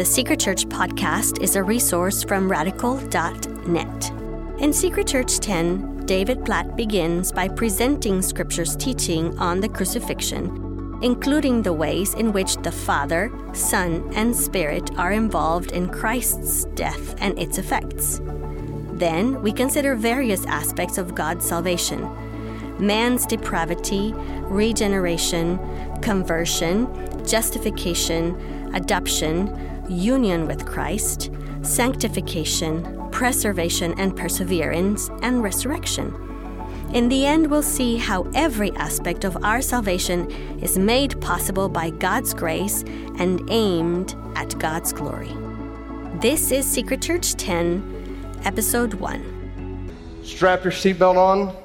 The Secret Church podcast is a resource from Radical.net. In Secret Church 10, David Platt begins by presenting Scripture's teaching on the crucifixion, including the ways in which the Father, Son, and Spirit are involved in Christ's death and its effects. Then we consider various aspects of God's salvation: man's depravity, regeneration, conversion, justification, adoption, union with Christ, sanctification, preservation and perseverance, and resurrection. In the end, we'll see how every aspect of our salvation is made possible by God's grace and aimed at God's glory. This is Secret Church 10, Episode 1. Strap your seatbelt on.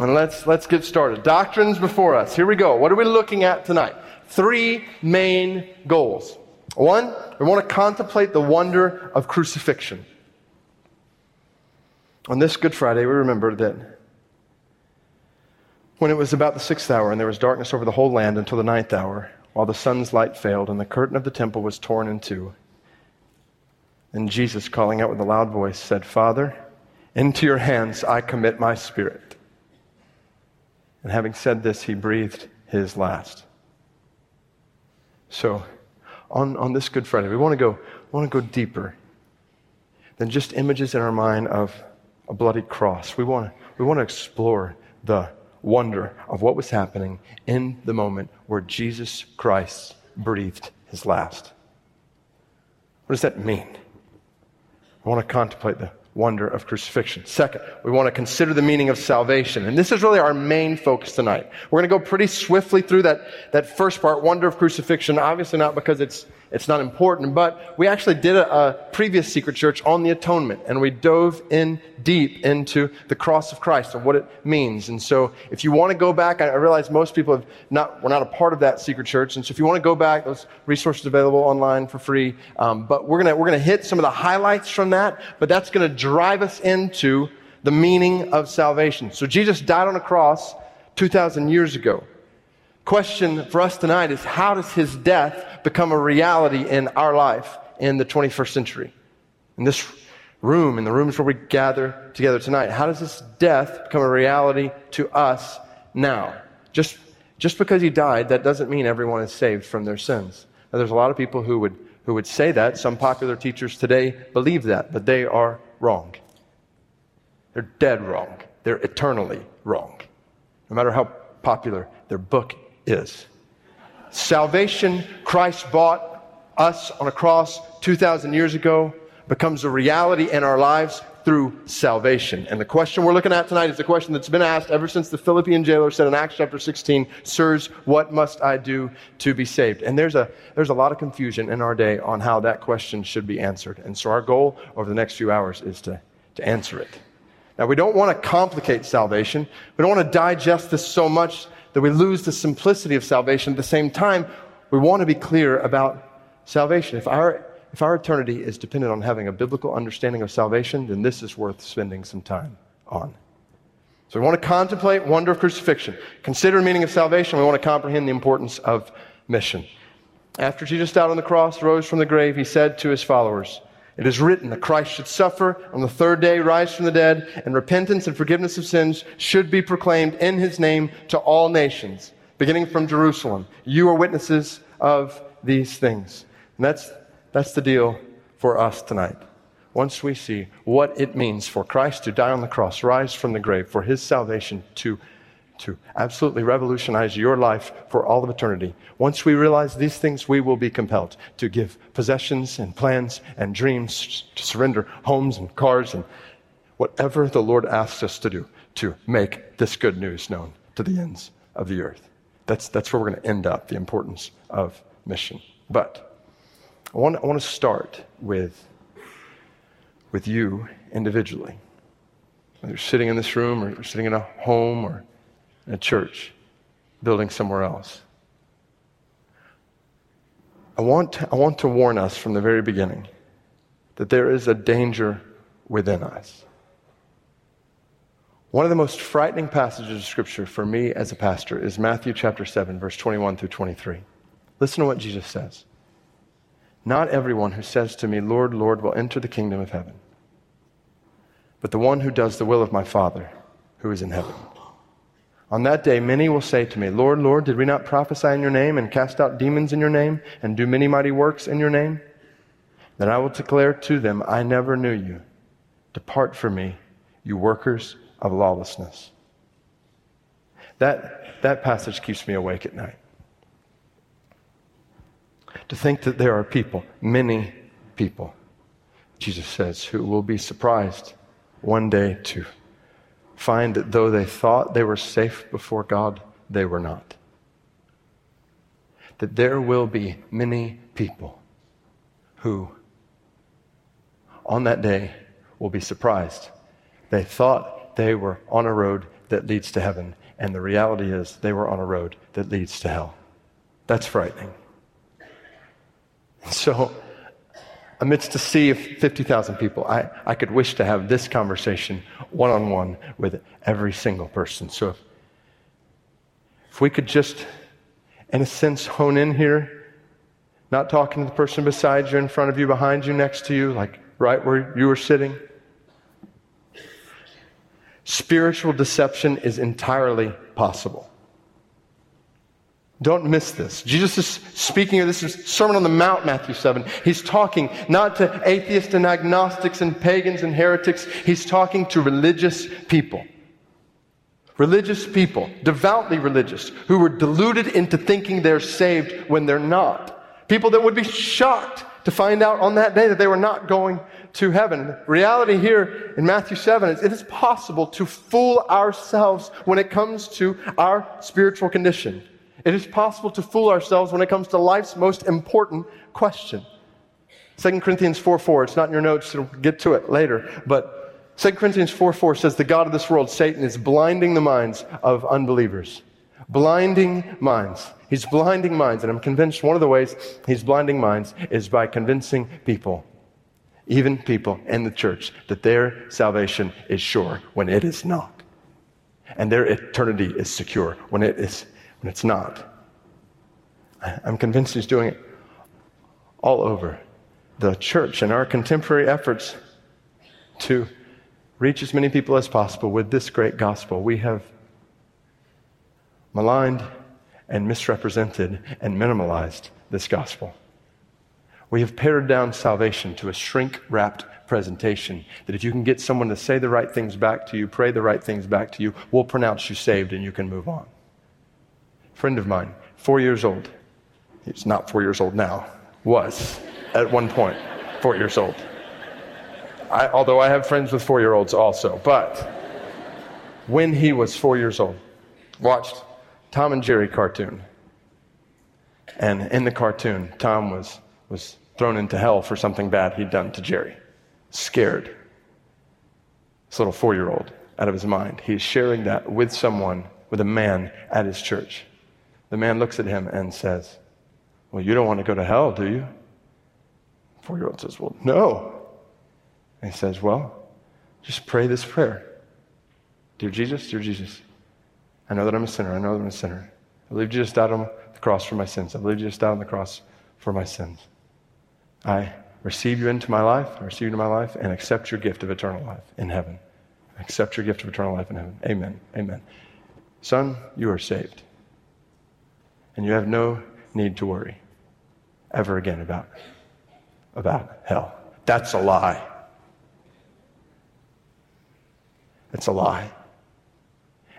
And let's get started. Doctrines before us. Here we go. What are we looking at tonight? Three main goals. One, we want to contemplate the wonder of crucifixion. On this Good Friday, we remember that when it was about the 6th hour and there was darkness over the whole land until the 9th hour, while the sun's light failed and the curtain of the temple was torn in two. And Jesus, calling out with a loud voice, said, "Father, into your hands I commit my spirit." And having said this, he breathed his last. So, on this Good Friday, we want to go deeper than just images in our mind of a bloody cross. We want to explore the wonder of what was happening in the moment where Jesus Christ breathed his last. What does that mean? I want to contemplate the wonder of crucifixion. Second, we want to consider the meaning of salvation. And this is really our main focus tonight. We're going to go pretty swiftly through that first part, wonder of crucifixion. Obviously not because it's not important, but we actually did a previous Secret Church on the atonement, and we dove in deep into the cross of Christ and what it means. And so if you want to go back, I realize most people were not a part of that Secret Church. And so if you want to go back, those resources available online for free. But we're going to hit some of the highlights from that, but that's going to drive us into the meaning of salvation. So Jesus died on a cross 2,000 years ago. Question for us tonight is, how does his death become a reality in our life in the 21st century? In this room, in the rooms where we gather together tonight, how does his death become a reality to us now? Just because he died, that doesn't mean everyone is saved from their sins. Now, there's a lot of people who would say that. Some popular teachers today believe that, but they are wrong. They're dead wrong. They're eternally wrong. No matter how popular their book is. Salvation Christ bought us on a cross 2,000 years ago becomes a reality in our lives through salvation. And the question we're looking at tonight is the question that's been asked ever since the Philippian jailer said in Acts chapter 16, "Sirs, what must I do to be saved?" And there's a lot of confusion in our day on how that question should be answered. And so our goal over the next few hours is to answer it. Now, we don't want to complicate salvation. We don't want to digest this so much that we lose the simplicity of salvation. At the same time, we want to be clear about salvation. If our eternity is dependent on having a biblical understanding of salvation, then this is worth spending some time on. So we want to contemplate wonder of crucifixion, consider the meaning of salvation. We want to comprehend the importance of mission. After Jesus died on the cross, rose from the grave, he said to his followers, "It is written that Christ should suffer, on the third day rise from the dead, and repentance and forgiveness of sins should be proclaimed in his name to all nations, beginning from Jerusalem. You are witnesses of these things." And that's the deal for us tonight. Once we see what it means for Christ to die on the cross, rise from the grave, for his salvation to absolutely revolutionize your life for all of eternity. Once we realize these things, we will be compelled to give possessions and plans and dreams, to surrender homes and cars and whatever the Lord asks us to do to make this good news known to the ends of the earth. That's where we're going to end up, the importance of mission. But I want to start with you individually. Whether you're sitting in this room or you're sitting in a home or a church building somewhere else. I want to warn us from the very beginning that there is a danger within us. One of the most frightening passages of Scripture for me as a pastor is Matthew chapter 7, verse 21 through 23. Listen to what Jesus says. Not everyone who says to me, Lord, Lord, will enter the kingdom of heaven, but the one who does the will of my Father who is in heaven. On that day, many will say to me, Lord, Lord, did we not prophesy in your name and cast out demons in your name and do many mighty works in your name? Then I will declare to them, I never knew you. Depart from me, you workers of lawlessness. That passage keeps me awake at night. To think that there are people, many people, Jesus says, who will be surprised one day to find that though they thought they were safe before God, they were not. That there will be many people who, on that day, will be surprised. They thought they were on a road that leads to heaven, and the reality is they were on a road that leads to hell. That's frightening. And so, amidst a sea of 50,000 people, I could wish to have this conversation one-on-one with every single person. So if we could just, in a sense, hone in here, not talking to the person beside you, in front of you, behind you, next to you, like right where you were sitting. Spiritual deception is entirely possible. Don't miss this. Jesus is speaking of this in Sermon on the Mount, Matthew 7. He's talking not to atheists and agnostics and pagans and heretics. He's talking to religious people. Religious people, devoutly religious, who were deluded into thinking they're saved when they're not. People that would be shocked to find out on that day that they were not going to heaven. Reality here in Matthew 7 is it is possible to fool ourselves when it comes to our spiritual condition. It is possible to fool ourselves when it comes to life's most important question. 2 Corinthians 4:4, it's not in your notes, so we'll get to it later. But 2 Corinthians 4:4 says, the God of this world, Satan, is blinding the minds of unbelievers. Blinding minds. He's blinding minds. And I'm convinced one of the ways he's blinding minds is by convincing people, even people in the church, that their salvation is sure when it is not. And their eternity is secure when it is and it's not. I'm convinced he's doing it all over the church and our contemporary efforts to reach as many people as possible with this great gospel. We have maligned and misrepresented and minimalized this gospel. We have pared down salvation to a shrink-wrapped presentation that if you can get someone to say the right things back to you, pray the right things back to you, we'll pronounce you saved and you can move on. Friend of mine, 4 years old. He's not 4 years old now. Was at one point 4 years old. Although I have friends with 4-year-olds also, but when he was 4 years old, watched Tom and Jerry cartoon. And in the cartoon, Tom was thrown into hell for something bad he'd done to Jerry. Scared. This little 4-year-old out of his mind. He's sharing that with someone, with a man at his church. The man looks at him and says, well, you don't want to go to hell, do you? The 4-year-old says, well, no. And he says, well, just pray this prayer. Dear Jesus, I know that I'm a sinner. I believe Jesus died on the cross for my sins. I receive you into my life. I receive you into my life and accept your gift of eternal life in heaven. Amen. Amen. Son, you are saved. And you have no need to worry ever again about hell. That's a lie. It's a lie.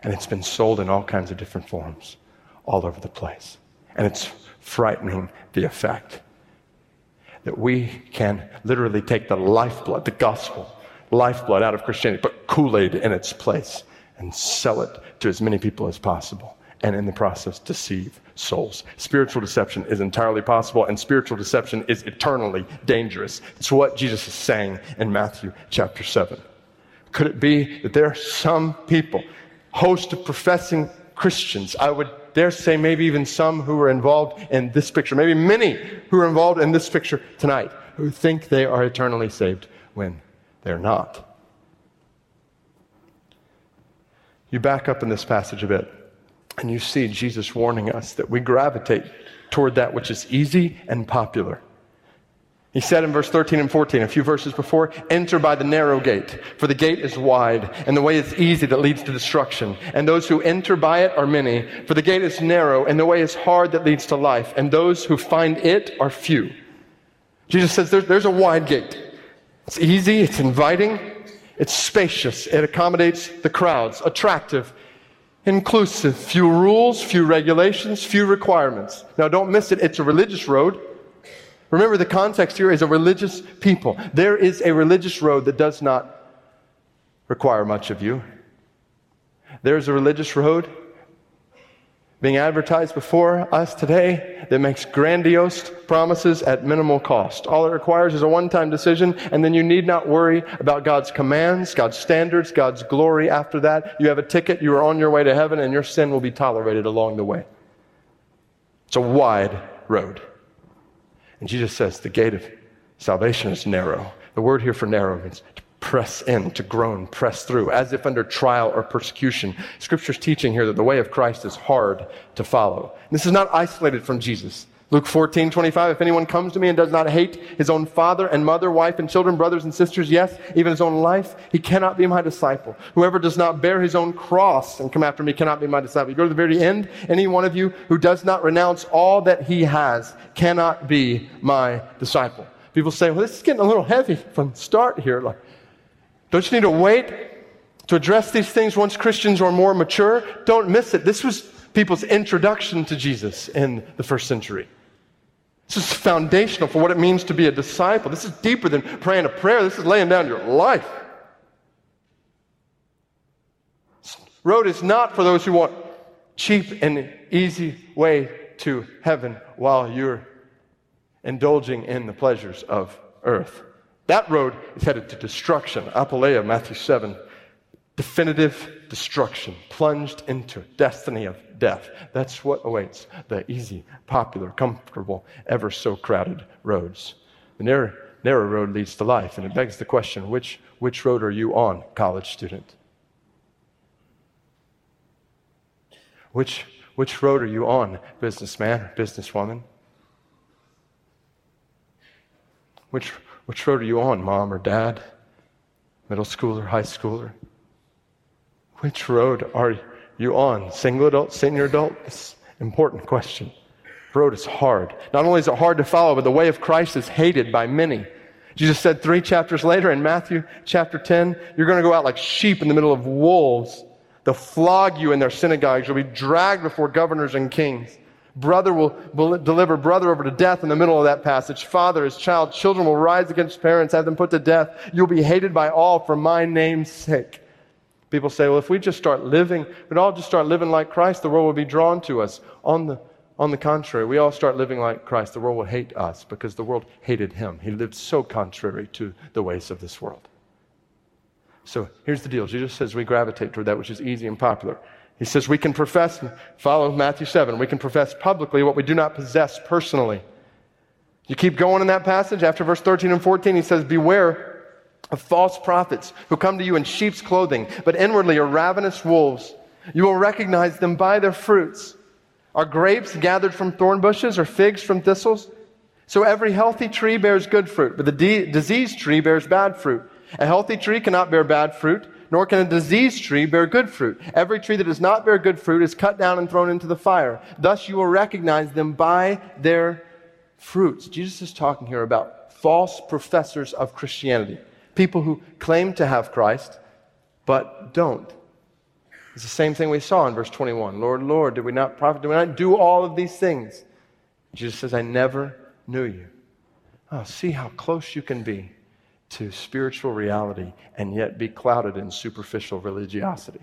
And it's been sold in all kinds of different forms all over the place. And it's frightening, the effect that we can literally take the lifeblood, the gospel, lifeblood out of Christianity, put Kool-Aid in its place and sell it to as many people as possible, and in the process deceive souls. Spiritual deception is entirely possible, and spiritual deception is eternally dangerous. It's what Jesus is saying in Matthew chapter 7. Could it be that there are some people, host of professing Christians, I would dare say maybe even some who were involved in this picture, maybe many who are involved in this picture tonight, who think they are eternally saved when they're not? You back up in this passage a bit, and you see Jesus warning us that we gravitate toward that which is easy and popular. He said in verse 13 and 14, a few verses before, enter by the narrow gate, for the gate is wide, and the way is easy that leads to destruction. And those who enter by it are many, for the gate is narrow, and the way is hard that leads to life, and those who find it are few. Jesus says there's a wide gate. It's easy, it's inviting, it's spacious, it accommodates the crowds, attractive, inclusive, few rules, few regulations, few requirements. Now don't miss it, it's a religious road. Remember, the context here is a religious people. There is a religious road that does not require much of you. There is a religious road being advertised before us today that makes grandiose promises at minimal cost. All it requires is a one-time decision, and then you need not worry about God's commands, God's standards, God's glory after that. You have a ticket, you are on your way to heaven, and your sin will be tolerated along the way. It's a wide road. And Jesus says the gate of salvation is narrow. The word here for narrow means to press in, to groan, press through, as if under trial or persecution. Scripture's teaching here that the way of Christ is hard to follow. And this is not isolated from Jesus. Luke 14, 25, if anyone comes to me and does not hate his own father and mother, wife and children, brothers and sisters, yes, even his own life, he cannot be my disciple. Whoever does not bear his own cross and come after me cannot be my disciple. You go to the very end, any one of you who does not renounce all that he has cannot be my disciple. People say, well, this is getting a little heavy from the start here. Like, don't you need to wait to address these things once Christians are more mature? Don't miss it. This was people's introduction to Jesus in the first century. This is foundational for what it means to be a disciple. This is deeper than praying a prayer. This is laying down your life. This road is not for those who want cheap and easy way to heaven while you're indulging in the pleasures of earth. That road is headed to destruction. Apolleia, Matthew 7. Definitive destruction, plunged into destiny of death. That's what awaits the easy, popular, comfortable, ever so crowded roads. The narrow road leads to life, and it begs the question, which road are you on, college student? Which road are you on, businessman or businesswoman? Which road are you on, mom or dad, middle schooler, high schooler? Which road are you on? Single adult, senior adult? It's an important question. The road is hard. Not only is it hard to follow, but the way of Christ is hated by many. Jesus said 3 chapters later in Matthew chapter 10, you're going to go out like sheep in the middle of wolves. They'll flog you in their synagogues. You'll be dragged before governors and kings. Brother will deliver brother over to death in the middle of that passage. Father is child. Children will rise against parents, have them put to death. You'll be hated by all for my name's sake. People say, well, if we just start living, we'd all just start living like Christ, the world will be drawn to us. On the contrary, we all start living like Christ, the world will hate us because the world hated him. He lived so contrary to the ways of this world. So here's the deal. Jesus says we gravitate toward that which is easy and popular. He says we can profess, follow Matthew 7, we can profess publicly what we do not possess personally. You keep going in that passage after verse 13 and 14, he says, beware of false prophets who come to you in sheep's clothing, but inwardly are ravenous wolves. You will recognize them by their fruits. Are grapes gathered from thorn bushes or figs from thistles? So every healthy tree bears good fruit, but the diseased tree bears bad fruit. A healthy tree cannot bear bad fruit, nor can a diseased tree bear good fruit. Every tree that does not bear good fruit is cut down and thrown into the fire. Thus you will recognize them by their fruits. Jesus is talking here about false professors of Christianity. People who claim to have Christ, but don't. It's the same thing we saw in verse 21. Lord, Lord, did we not profit? Did we not do all of these things? Jesus says, I never knew you. Oh, see how close you can be to spiritual reality and yet be clouded in superficial religiosity.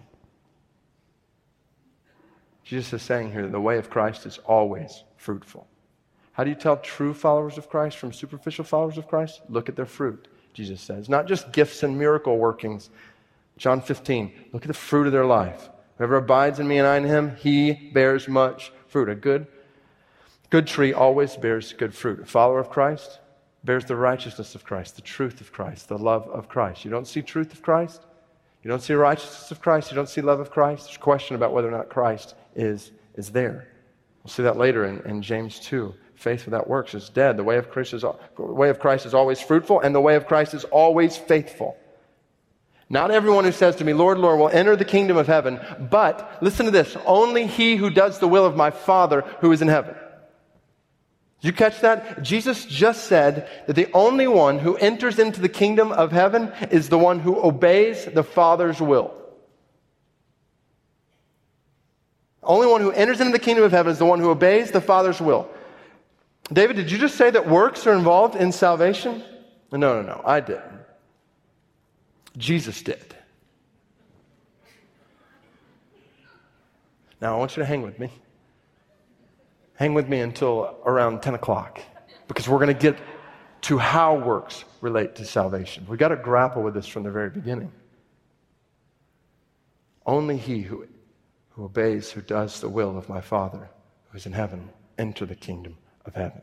Jesus is saying here that the way of Christ is always fruitful. How do you tell true followers of Christ from superficial followers of Christ? Look at their fruit. Jesus says, not just gifts and miracle workings. John 15, look at the fruit of their life. Whoever abides in me and I in him, he bears much fruit. A good tree always bears good fruit. A follower of Christ bears the righteousness of Christ, the truth of Christ, the love of Christ. You don't see truth of Christ, you don't see righteousness of Christ, you don't see love of Christ. There's a question about whether or not Christ is there. We'll see that later in James 2. faith without works is dead. The way of Christ is always fruitful, and the way of Christ is always faithful. Not everyone who says to me, Lord, Lord, will enter the kingdom of heaven, but, listen to this, only he who does the will of my Father who is in heaven. Did you catch that? Jesus just said that the only one who enters into the kingdom of heaven is the one who obeys the Father's will. Only one who enters into the kingdom of heaven is the one who obeys the Father's will. David, did you just say that works are involved in salvation? No, I didn't. Jesus did. Now, I want you to hang with me. Hang with me until around 10 o'clock, because we're going to get to how works relate to salvation. We've got to grapple with this from the very beginning. Only he who obeys, who does the will of my Father who is in heaven, enter the kingdom of heaven.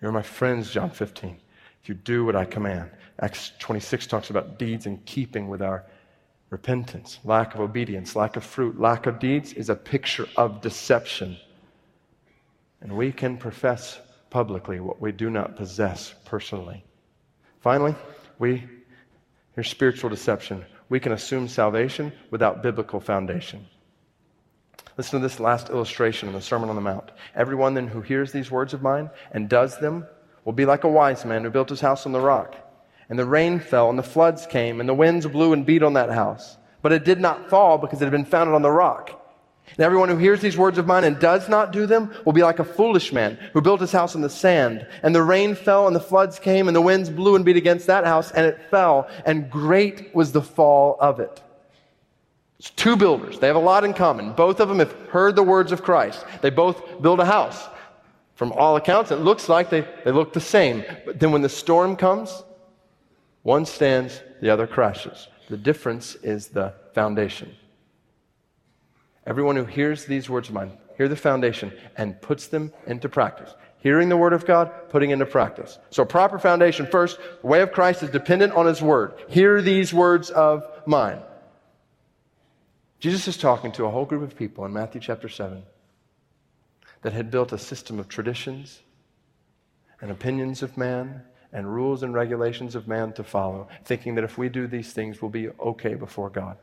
You're my friends, John 15. If you do what I command. Acts 26 talks about deeds in keeping with our repentance. Lack of obedience, lack of fruit, lack of deeds is a picture of deception. And we can profess publicly what we do not possess personally. Finally, here's spiritual deception. We can assume salvation without biblical foundation. Listen to this last illustration in the Sermon on the Mount. Everyone then who hears these words of mine and does them will be like a wise man who built his house on the rock. And the rain fell, and the floods came, and the winds blew and beat on that house. But it did not fall, because it had been founded on the rock. And everyone who hears these words of mine and does not do them will be like a foolish man who built his house on the sand. And the rain fell, and the floods came, and the winds blew and beat against that house, and it fell, and great was the fall of it. It's two builders. They have a lot in common. Both of them have heard the words of Christ. They both build a house. From all accounts, it looks like they look the same. But then when the storm comes, one stands, the other crashes. The difference is the foundation. Everyone who hears these words of mine, hear the foundation, and puts them into practice. Hearing the word of God, putting into practice. So proper foundation first. The way of Christ is dependent on his word. Hear these words of mine. Jesus is talking to a whole group of people in Matthew chapter 7 that had built a system of traditions and opinions of man and rules and regulations of man to follow, thinking that if we do these things, we'll be okay before God.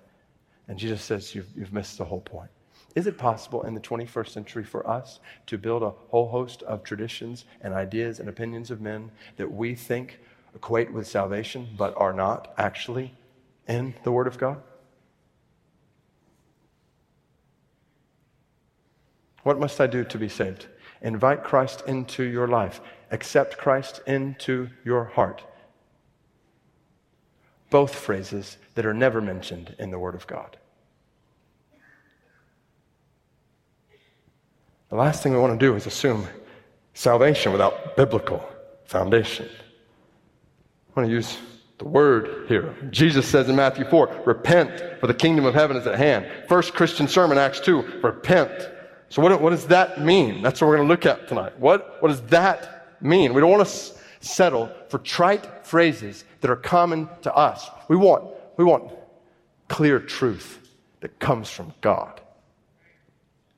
And Jesus says, you've missed the whole point. Is it possible in the 21st century for us to build a whole host of traditions and ideas and opinions of men that we think equate with salvation but are not actually in the Word of God? What must I do to be saved? Invite Christ into your life. Accept Christ into your heart. Both phrases that are never mentioned in the Word of God. The last thing we want to do is assume salvation without biblical foundation. I want to use the word here. Jesus says in Matthew 4, repent, for the kingdom of heaven is at hand. First Christian sermon, Acts 2, repent. So what does that mean? That's what we're going to look at tonight. What does that mean? We don't want to settle for trite phrases that are common to us. We want clear truth that comes from God.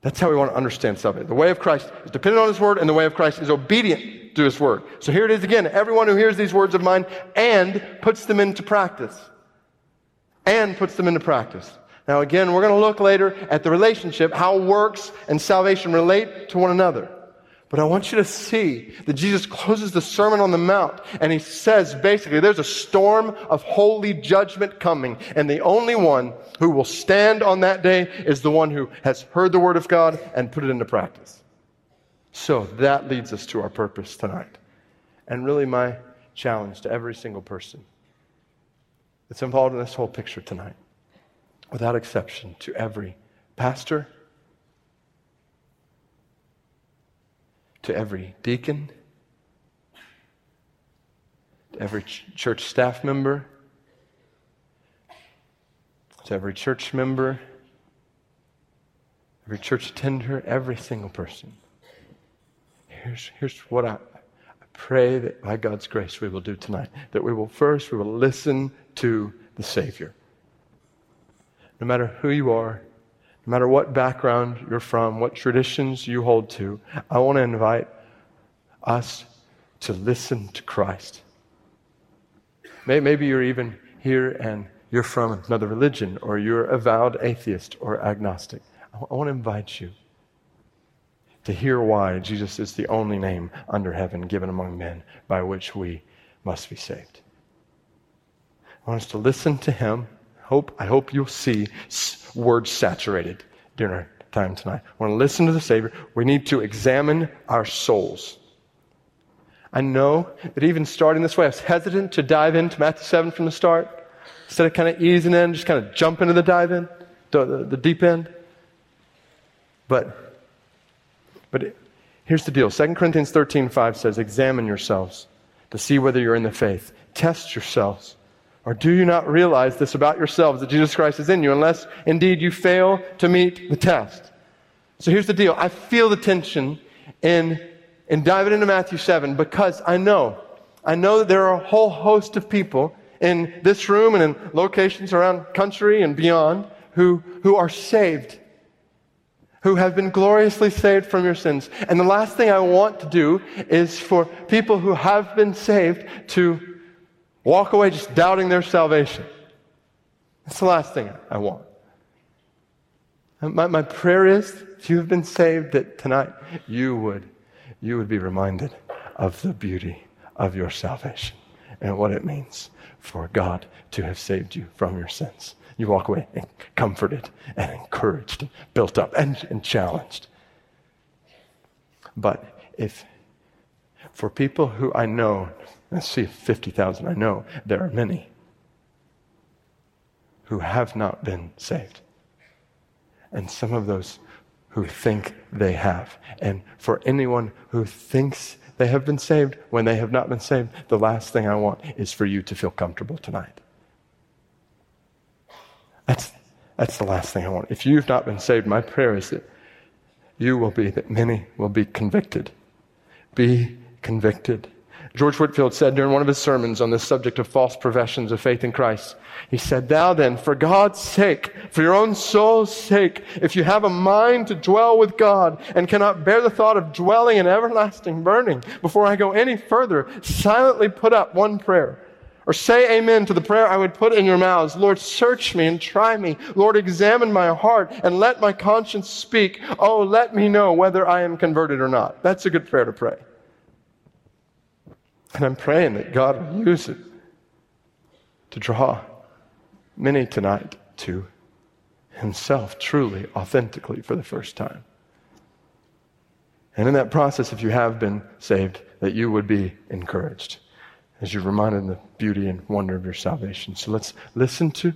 That's how we want to understand salvation. The way of Christ is dependent on his word, and the way of Christ is obedient to his word. So here it is again. Everyone who hears these words of mine and puts them into practice. And puts them into practice. Now again, we're going to look later at the relationship, how works and salvation relate to one another. But I want you to see that Jesus closes the Sermon on the Mount, and he says basically there's a storm of holy judgment coming, and the only one who will stand on that day is the one who has heard the word of God and put it into practice. So that leads us to our purpose tonight. And really my challenge to every single person that's involved in this whole picture tonight, without exception, to every pastor, to every deacon, to every church staff member, to every church member, every church attender, every single person. Here's what I pray that by God's grace we will do tonight, that we will listen to the Savior. No matter who you are, no matter what background you're from, what traditions you hold to, I want to invite us to listen to Christ. Maybe you're even here and you're from another religion, or you're avowed atheist or agnostic. I want to invite you to hear why Jesus is the only name under heaven given among men by which we must be saved. I want us to listen to him. I hope you'll see words saturated during our time tonight. I want to listen to the Savior. We need to examine our souls. I know that even starting this way, I was hesitant to dive into Matthew 7 from the start. Instead of kind of easing in, just kind of jump into the deep end. But here's the deal. 2 Corinthians 13:5 says, examine yourselves to see whether you're in the faith. Test yourselves. Or do you not realize this about yourselves, that Jesus Christ is in you, unless indeed you fail to meet the test? So here's the deal. I feel the tension in diving into Matthew 7 because I know that there are a whole host of people in this room and in locations around the country and beyond who are saved, who have been gloriously saved from your sins. And the last thing I want to do is for people who have been saved to walk away just doubting their salvation. That's the last thing I want. My prayer is, if you have been saved, that tonight you would be reminded of the beauty of your salvation and what it means for God to have saved you from your sins. You walk away comforted and encouraged, and built up and challenged. But if, for people who I know, let's see, 50,000, I know there are many who have not been saved. And some of those who think they have. And for anyone who thinks they have been saved when they have not been saved, the last thing I want is for you to feel comfortable tonight. That's the last thing I want. If you've not been saved, my prayer is that you will be, that many will be convicted. Be convicted. George Whitefield said during one of his sermons on the subject of false professions of faith in Christ, he said, now then, for God's sake, for your own soul's sake, if you have a mind to dwell with God and cannot bear the thought of dwelling in everlasting burning, before I go any further, silently put up one prayer. Or say amen to the prayer I would put in your mouths. Lord, search me and try me. Lord, examine my heart and let my conscience speak. Oh, let me know whether I am converted or not. That's a good prayer to pray. And I'm praying that God will use it to draw many tonight to himself truly, authentically, for the first time. And in that process, if you have been saved, that you would be encouraged as you're reminded of the beauty and wonder of your salvation. So let's listen to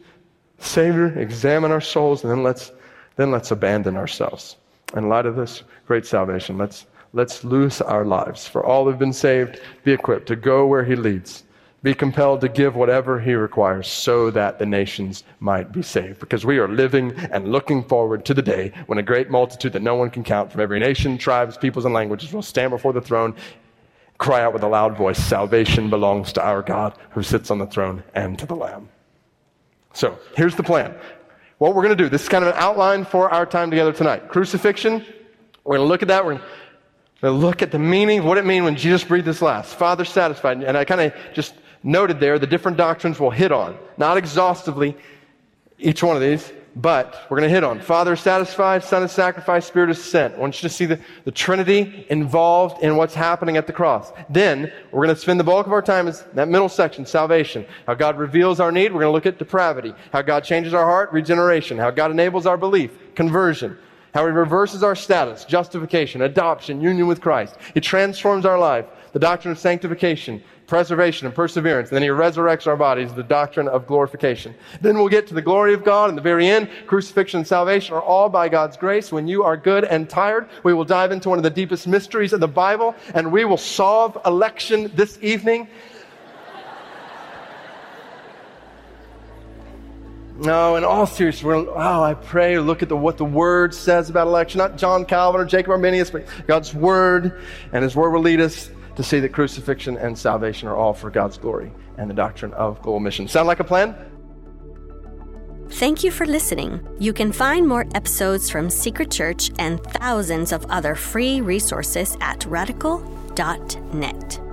the Savior, examine our souls, and then let's abandon ourselves. In light of this great salvation, let's lose our lives. For all who've been saved, be equipped to go where he leads. Be compelled to give whatever he requires so that the nations might be saved. Because we are living and looking forward to the day when a great multitude that no one can count from every nation, tribes, peoples, and languages will stand before the throne, cry out with a loud voice, salvation belongs to our God who sits on the throne and to the Lamb. So here's the plan. What we're going to do, this is kind of an outline for our time together tonight. Crucifixion, we're going to look at that. We're going to look at the meaning of what it means when Jesus breathed his last. Father satisfied. And I kind of just noted there the different doctrines we'll hit on. Not exhaustively, each one of these, but we're going to hit on. Father satisfied, Son is sacrificed, Spirit is sent. I want you to see the Trinity involved in what's happening at the cross. Then we're going to spend the bulk of our time in that middle section, salvation. How God reveals our need. We're going to look at depravity. How God changes our heart, regeneration. How God enables our belief, conversion. How he reverses our status, justification, adoption, union with Christ. He transforms our life, the doctrine of sanctification, preservation, and perseverance. And then he resurrects our bodies, the doctrine of glorification. Then we'll get to the glory of God. In the very end, crucifixion and salvation are all by God's grace. When you are good and tired, we will dive into one of the deepest mysteries of the Bible, and we will solve election this evening. No, in all seriousness, I pray, look at what the Word says about election. Not John Calvin or Jacob Arminius, but God's Word. And His Word will lead us to see that crucifixion and salvation are all for God's glory and the doctrine of global mission. Sound like a plan? Thank you for listening. You can find more episodes from Secret Church and thousands of other free resources at Radical.net. Radical.net.